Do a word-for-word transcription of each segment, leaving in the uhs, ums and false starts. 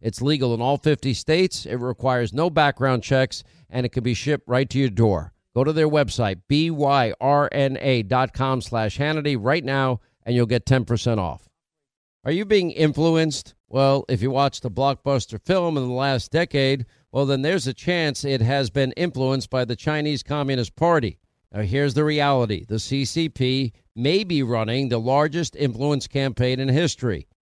It's legal in all fifty states. It requires no background checks, and it can be shipped right to your door. Go to their website, byrna.com slash Hannity right now, and you'll get ten percent off. Are you being influenced? Well, if you watched a blockbuster film in the last decade, well, then there's a chance it has been influenced by the Chinese Communist Party. Now, here's the reality. The C C P may be running the largest influence campaign in history.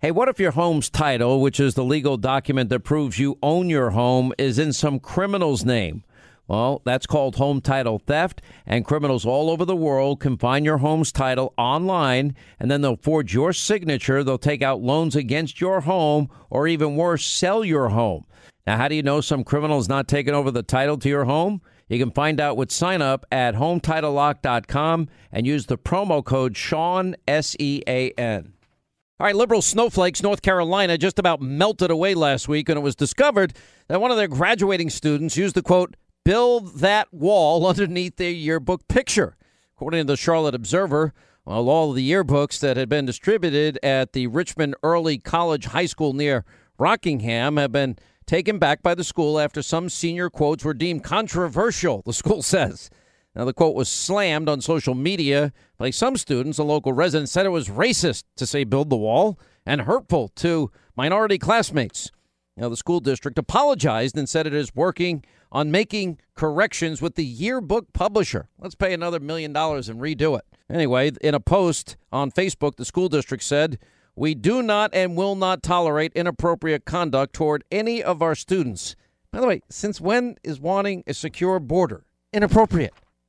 Hey, what if your home's title, which is the legal document that proves you own your home, is in some criminal's name? Well, that's called home title theft, and criminals all over the world can find your home's title online, and then they'll forge your signature, they'll take out loans against your home, or even worse, sell your home. Now, how do you know some criminal's not taking over the title to your home? You can find out with sign up at Home Title Lock dot com and use the promo code Sean, S E A N. All right, liberal snowflakes, North Carolina, just about melted away last week, and it was discovered that one of their graduating students used the, quote, build that wall underneath their yearbook picture. According to the Charlotte Observer, well, all of the yearbooks that had been distributed at the Richmond Early College High School near Rockingham have been taken back by the school after some senior quotes were deemed controversial, the school says. Now, the quote was slammed on social media by some students. A local resident said it was racist to say build the wall and hurtful to minority classmates. Now, the school district apologized and said it is working on making corrections with the yearbook publisher. Let's pay another million dollars and redo it. Anyway, in a post on Facebook, the school district said, "We do not and will not tolerate inappropriate conduct toward any of our students." By the way, since when is wanting a secure border inappropriate?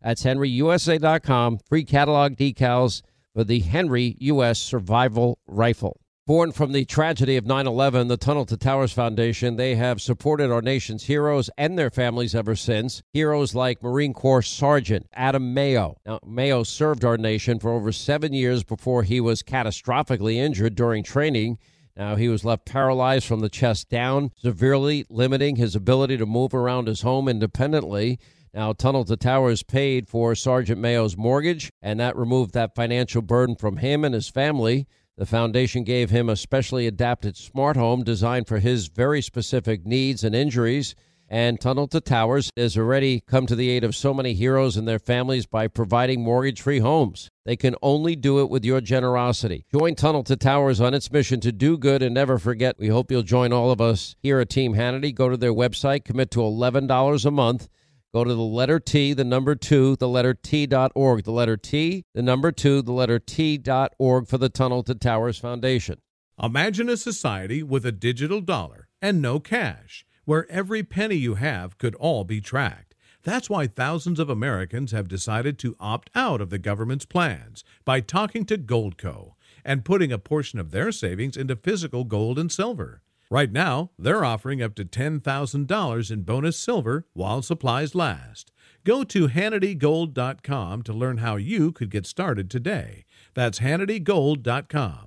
That's henryusa dot com, free catalog decals for the Henry U S. Survival Rifle. Born from the tragedy of nine eleven, the Tunnel to Towers Foundation, they have supported our nation's heroes and their families ever since. Heroes like Marine Corps Sergeant Adam Mayo. Now, Mayo served our nation for over seven years before he was catastrophically injured during training. Now, he was left paralyzed from the chest down, severely limiting his ability to move around his home independently. Now, Tunnel to Towers paid for Sergeant Mayo's mortgage, and that removed that financial burden from him and his family. The foundation gave him a specially adapted smart home designed for his very specific needs and injuries. And Tunnel to Towers has already come to the aid of so many heroes and their families by providing mortgage-free homes. They can only do it with your generosity. Join Tunnel to Towers on its mission to do good and never forget. We hope you'll join all of us here at Team Hannity. Go to their website, commit to eleven dollars a month. Go to the letter T, the number two, the letter T dot org. The letter T, the number two, the letter T dot org for the Tunnel to Towers Foundation. Imagine a society with a digital dollar and no cash, where every penny you have could all be tracked. That's why thousands of Americans have decided to opt out of the government's plans by talking to GoldCo and putting a portion of their savings into physical gold and silver. Right now, they're offering up to ten thousand dollars in bonus silver while supplies last. Go to Hannity Gold dot com to learn how you could get started today. That's Hannity Gold dot com.